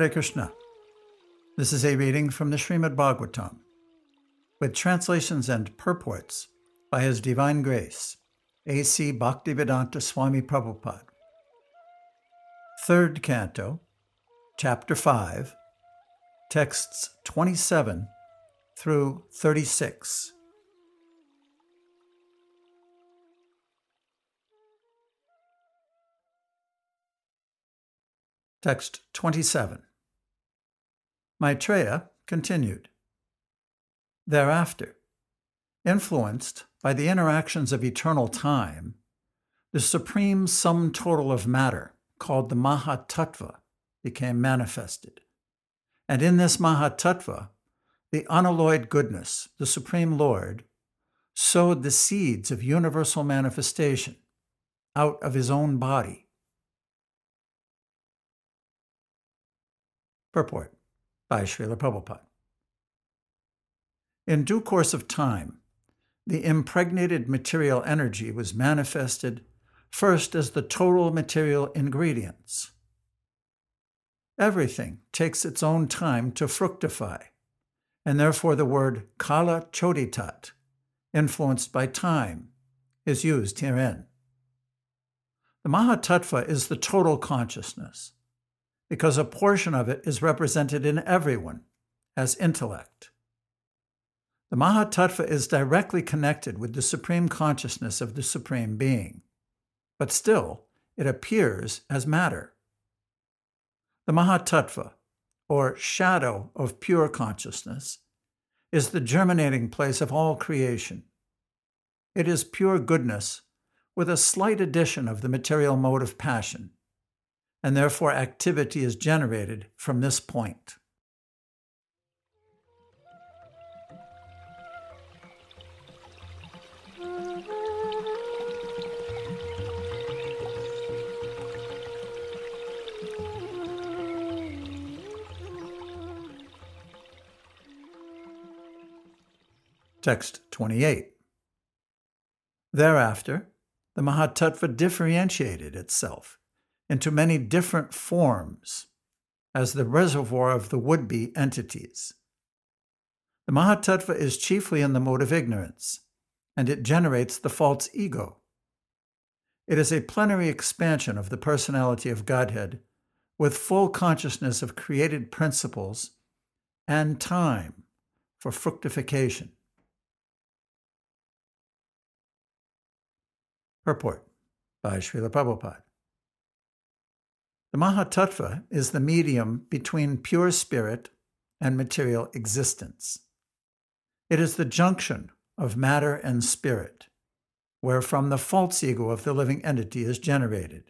Hare Krishna. This is a reading from the Srimad Bhagavatam, with translations and purports by His Divine Grace, A.C. Bhaktivedanta Swami Prabhupada. Third Canto, Chapter 5, Texts 27 through 36. Text 27. Maitreya continued. Thereafter, influenced by the interactions of eternal time, the supreme sum total of matter, called the Mahatattva, became manifested. And in this Mahatattva, the unalloyed goodness, the Supreme Lord, sowed the seeds of universal manifestation out of his own body. Purport by Śrīla Prabhupāda. In due course of time, the impregnated material energy was manifested first as the total material ingredients. Everything takes its own time to fructify, and therefore the word kala choditat, influenced by time, is used herein. The Mahatattva is the total consciousness, because a portion of it is represented in everyone as intellect. The Mahatattva is directly connected with the Supreme Consciousness of the Supreme Being, but still it appears as matter. The Mahatattva, or shadow of pure consciousness, is the germinating place of all creation. It is pure goodness with a slight addition of the material mode of passion, and therefore activity is generated from this point. Text 28. Thereafter, the Mahatattva differentiated itself into many different forms as the reservoir of the would-be entities. The Mahatattva is chiefly in the mode of ignorance, and it generates the false ego. It is a plenary expansion of the personality of Godhead with full consciousness of created principles and time for fructification. Purport by Śrīla Prabhupāda. The Mahatattva is the medium between pure spirit and material existence. It is the junction of matter and spirit, wherefrom the false ego of the living entity is generated.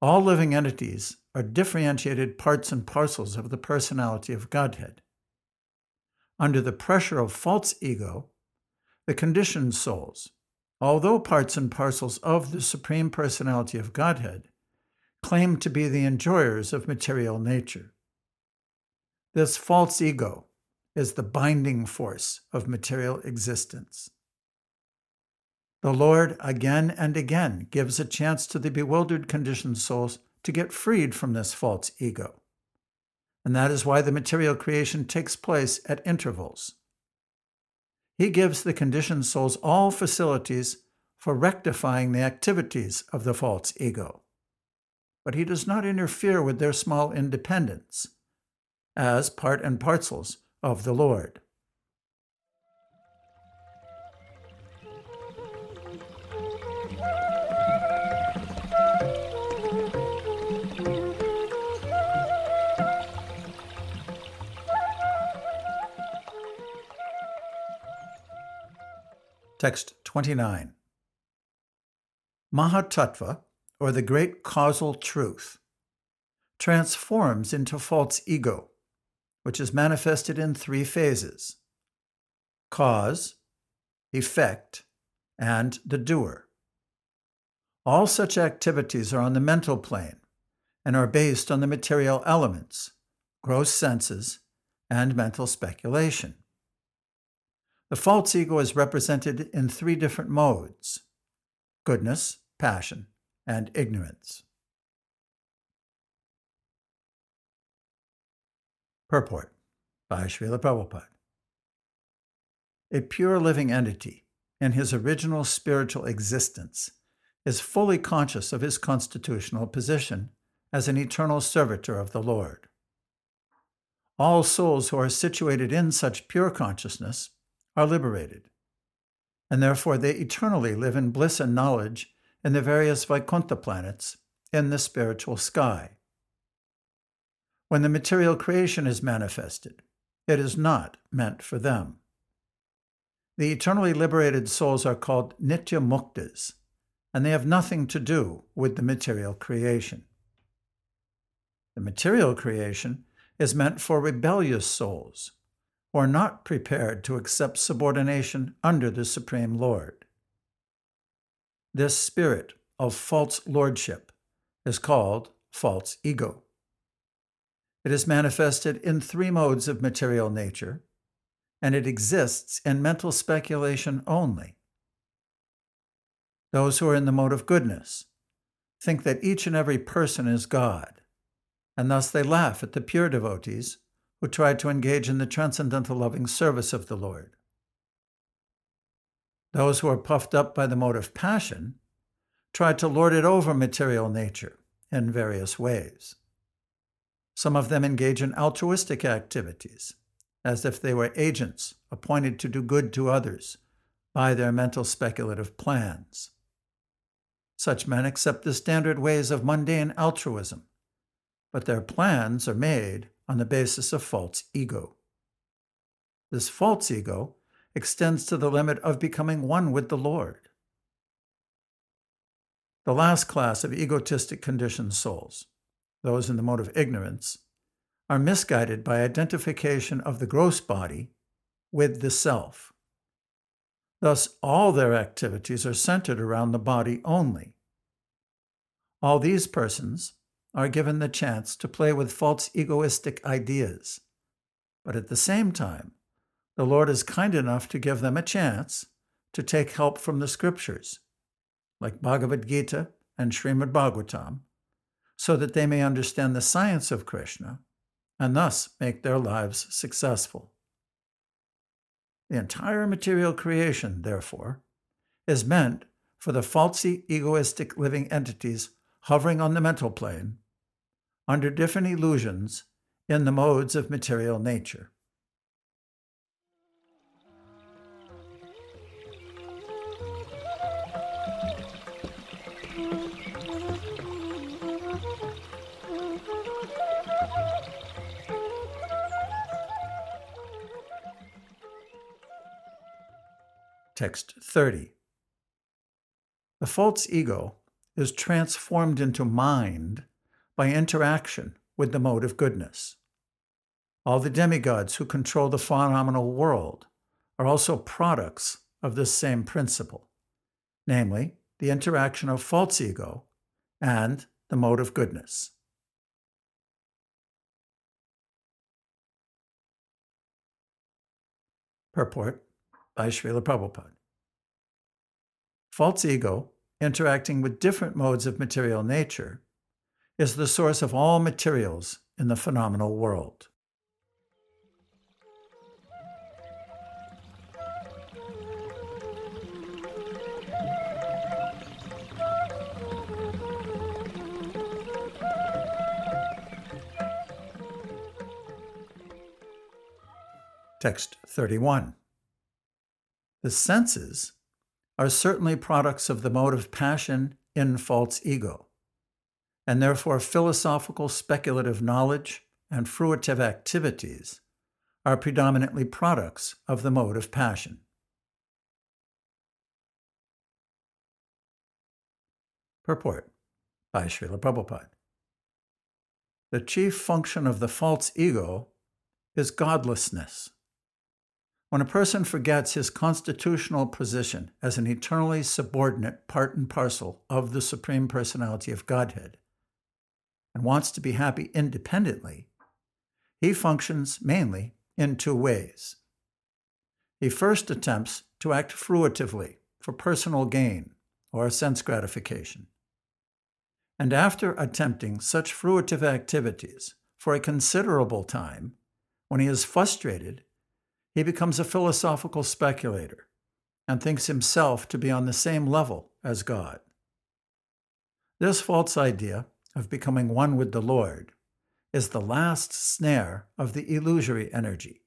All living entities are differentiated parts and parcels of the personality of Godhead. Under the pressure of false ego, the conditioned souls, although parts and parcels of the Supreme Personality of Godhead, claim to be the enjoyers of material nature. This false ego is the binding force of material existence. The Lord again and again gives a chance to the bewildered conditioned souls to get freed from this false ego. And that is why the material creation takes place at intervals. He gives the conditioned souls all facilities for rectifying the activities of the false ego. But he does not interfere with their small independence, as part and parcels of the Lord. Text 29. Mahatattva, or the great causal truth, transforms into false ego, which is manifested in three phases: cause, effect, and the doer. All such activities are on the mental plane and are based on the material elements, gross senses, and mental speculation. The false ego is represented in three different modes: goodness, passion, and ignorance. Purport by Śrīla Prabhupada. A pure living entity, in his original spiritual existence, is fully conscious of his constitutional position as an eternal servitor of the Lord. All souls who are situated in such pure consciousness are liberated, and therefore they eternally live in bliss and knowledge in the various Vaikuntha planets in the spiritual sky. When the material creation is manifested, it is not meant for them. The eternally liberated souls are called nitya-muktas, and they have nothing to do with the material creation. The material creation is meant for rebellious souls who are not prepared to accept subordination under the Supreme Lord. This spirit of false lordship is called false ego. It is manifested in three modes of material nature, and it exists in mental speculation only. Those who are in the mode of goodness think that each and every person is God, and thus they laugh at the pure devotees who try to engage in the transcendental loving service of the Lord. Those who are puffed up by the mode of passion try to lord it over material nature in various ways. Some of them engage in altruistic activities, as if they were agents appointed to do good to others by their mental speculative plans. Such men accept the standard ways of mundane altruism, but their plans are made on the basis of false ego. This false ego extends to the limit of becoming one with the Lord. The last class of egotistic conditioned souls, those in the mode of ignorance, are misguided by identification of the gross body with the self. Thus, all their activities are centered around the body only. All these persons are given the chance to play with false egoistic ideas, but at the same time, the Lord is kind enough to give them a chance to take help from the scriptures, like Bhagavad Gita and Srimad Bhagavatam, so that they may understand the science of Krishna and thus make their lives successful. The entire material creation, therefore, is meant for the falsy, egoistic living entities hovering on the mental plane, under different illusions in the modes of material nature. Text 30. The false ego is transformed into mind by interaction with the mode of goodness. All the demigods who control the phenomenal world are also products of this same principle, namely, the interaction of false ego and the mode of goodness. Purport by Śrīla Prabhupada. False ego, interacting with different modes of material nature, is the source of all materials in the phenomenal world. Text 31. The senses are certainly products of the mode of passion in false ego, and therefore philosophical speculative knowledge and fruitive activities are predominantly products of the mode of passion. Purport by Śrīla Prabhupada. The chief function of the false ego is godlessness. When a person forgets his constitutional position as an eternally subordinate part and parcel of the Supreme Personality of Godhead and wants to be happy independently, he functions mainly in two ways. He first attempts to act fruitively for personal gain or sense gratification. And after attempting such fruitive activities for a considerable time, When he is frustrated, he becomes a philosophical speculator and thinks himself to be on the same level as God. This false idea of becoming one with the Lord is the last snare of the illusory energy,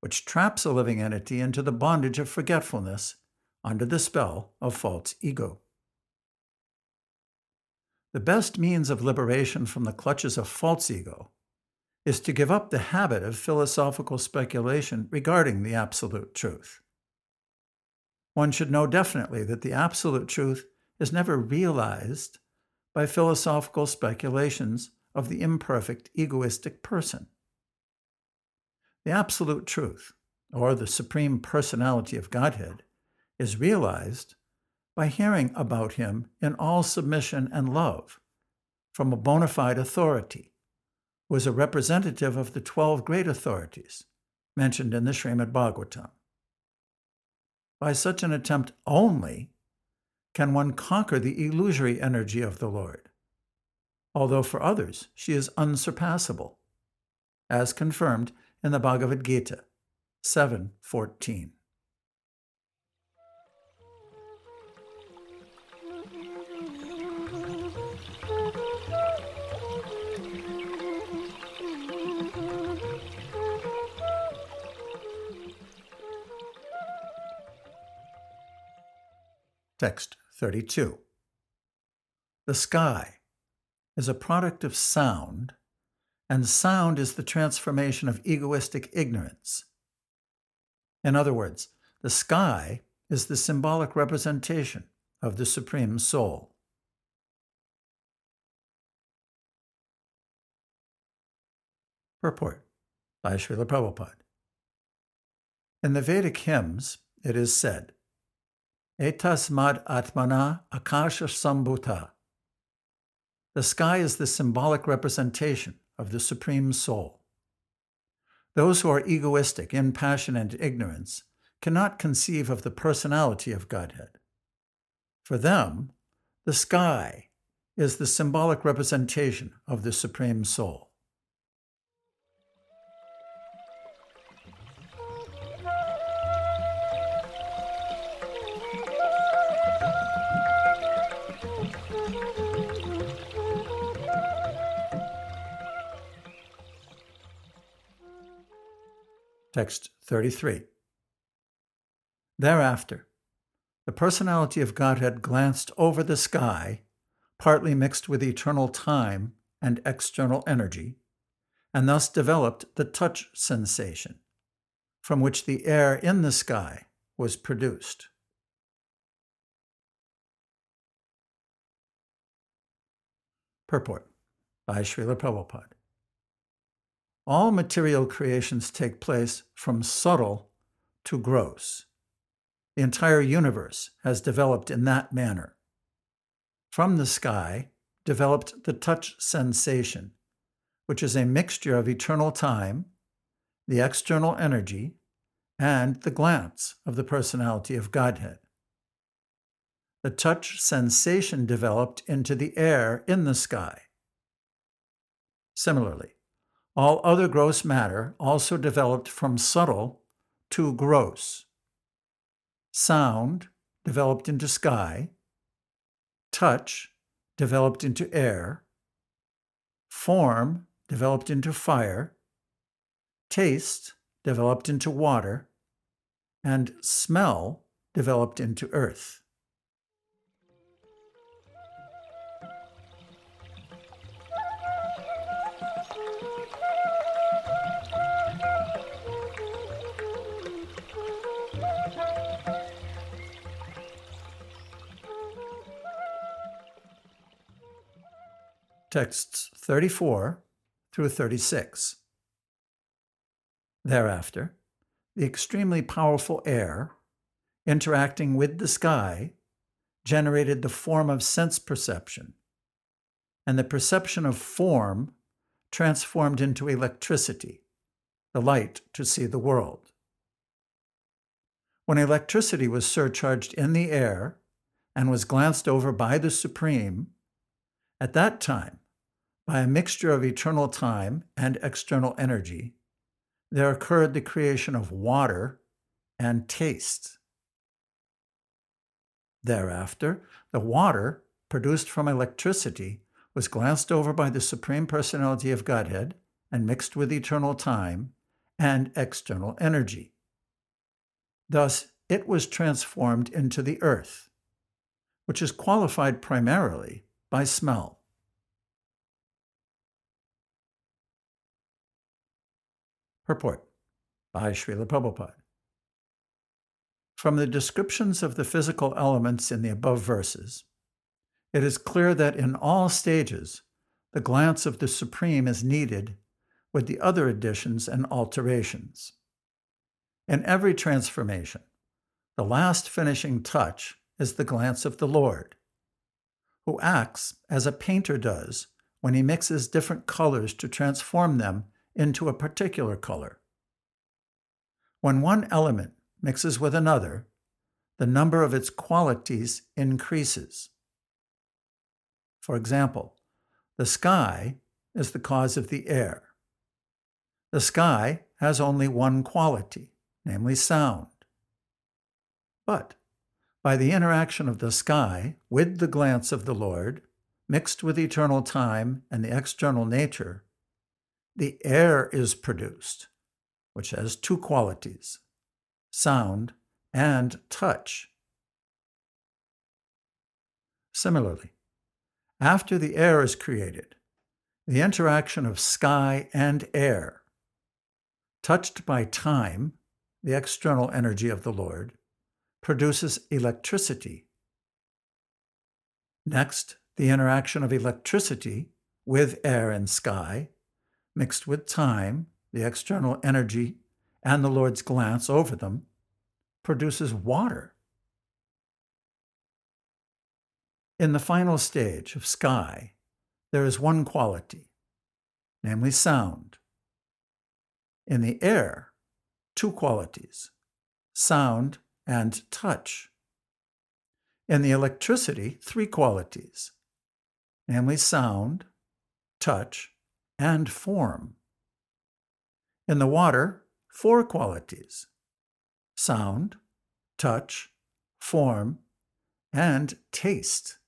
which traps a living entity into the bondage of forgetfulness under the spell of false ego. The best means of liberation from the clutches of false ego is to give up the habit of philosophical speculation regarding the Absolute Truth. One should know definitely that the Absolute Truth is never realized by philosophical speculations of the imperfect, egoistic person. The Absolute Truth, or the Supreme Personality of Godhead, is realized by hearing about him in all submission and love from a bona fide authority who is a representative of the 12 great authorities mentioned in the Srimad Bhagavatam. By such an attempt only can one conquer the illusory energy of the Lord, although for others she is unsurpassable, as confirmed in the Bhagavad Gita 7:14. Text 32. The sky is a product of sound, and sound is the transformation of egoistic ignorance. In other words, the sky is the symbolic representation of the Supreme Soul. Purport by Śrīla Prabhupāda. In the Vedic hymns, it is said, Etasmad atmana akasha sambhuta. The sky is the symbolic representation of the Supreme Soul. Those who are egoistic in passion and ignorance cannot conceive of the personality of Godhead. For them, the sky is the symbolic representation of the Supreme Soul. Text 33. Thereafter, the personality of Godhead glanced over the sky, partly mixed with eternal time and external energy, and thus developed the touch sensation, from which the air in the sky was produced. Purport by Śrīla Prabhupāda. All material creations take place from subtle to gross. The entire universe has developed in that manner. From the sky developed the touch sensation, which is a mixture of eternal time, the external energy, and the glance of the personality of Godhead. The touch sensation developed into the air in the sky. Similarly, all other gross matter also developed from subtle to gross. Sound developed into sky, touch developed into air, form developed into fire, taste developed into water, and smell developed into earth. Texts 34 through 36. Thereafter, the extremely powerful air, interacting with the sky, generated the form of sense perception, and the perception of form transformed into electricity, the light to see the world. When electricity was surcharged in the air and was glanced over by the Supreme, at that time, by a mixture of eternal time and external energy, there occurred the creation of water and taste. Thereafter, the water produced from electricity was glanced over by the Supreme Personality of Godhead and mixed with eternal time and external energy. Thus, it was transformed into the earth, which is qualified primarily by smell. Purport by Śrīla Prabhupāda. From the descriptions of the physical elements in the above verses, it is clear that in all stages, the glance of the Supreme is needed with the other additions and alterations. In every transformation, the last finishing touch is the glance of the Lord, who acts as a painter does when he mixes different colors to transform them into a particular color. When one element mixes with another, the number of its qualities increases. For example, the sky is the cause of the air. The sky has only one quality, namely sound. But by the interaction of the sky with the glance of the Lord, mixed with eternal time and the external nature, the air is produced, which has two qualities, sound and touch. Similarly, after the air is created, the interaction of sky and air, touched by time, the external energy of the Lord, produces electricity. Next, the interaction of electricity with air and sky, mixed with time, the external energy, and the Lord's glance over them, produces water. In the final stage of sky, there is one quality, namely sound. In the air, two qualities, sound and touch. In the electricity, three qualities, namely sound, touch, and form. In the water, four qualities, sound, touch, form, and taste.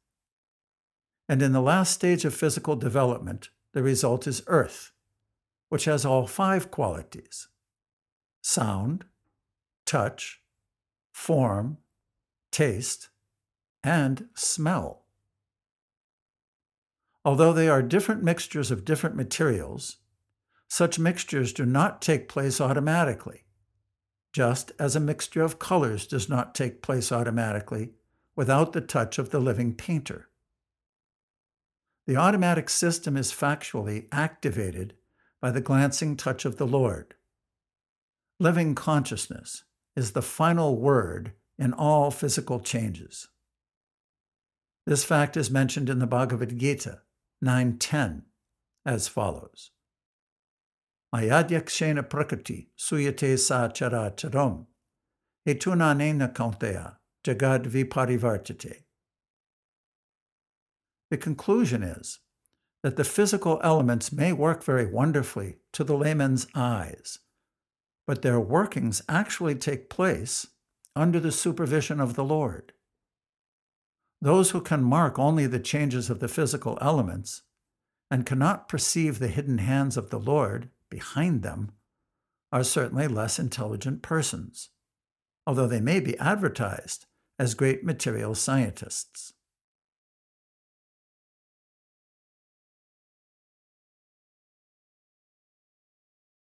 And in the last stage of physical development, the result is earth, which has all five qualities, sound, touch, form, taste, and smell. Although they are different mixtures of different materials, such mixtures do not take place automatically, just as a mixture of colors does not take place automatically without the touch of the living painter. The automatic system is factually activated by the glancing touch of the Lord. Living consciousness is the final word in all physical changes. This fact is mentioned in the Bhagavad Gita 9.10 as follows. Ayadhyakshena prakriti suyate sa chara charam etunanena kaunteya jagad viparivartate. The conclusion is that the physical elements may work very wonderfully to the layman's eyes, but their workings actually take place under the supervision of the Lord. Those who can mark only the changes of the physical elements and cannot perceive the hidden hands of the Lord behind them are certainly less intelligent persons, although they may be advertised as great material scientists.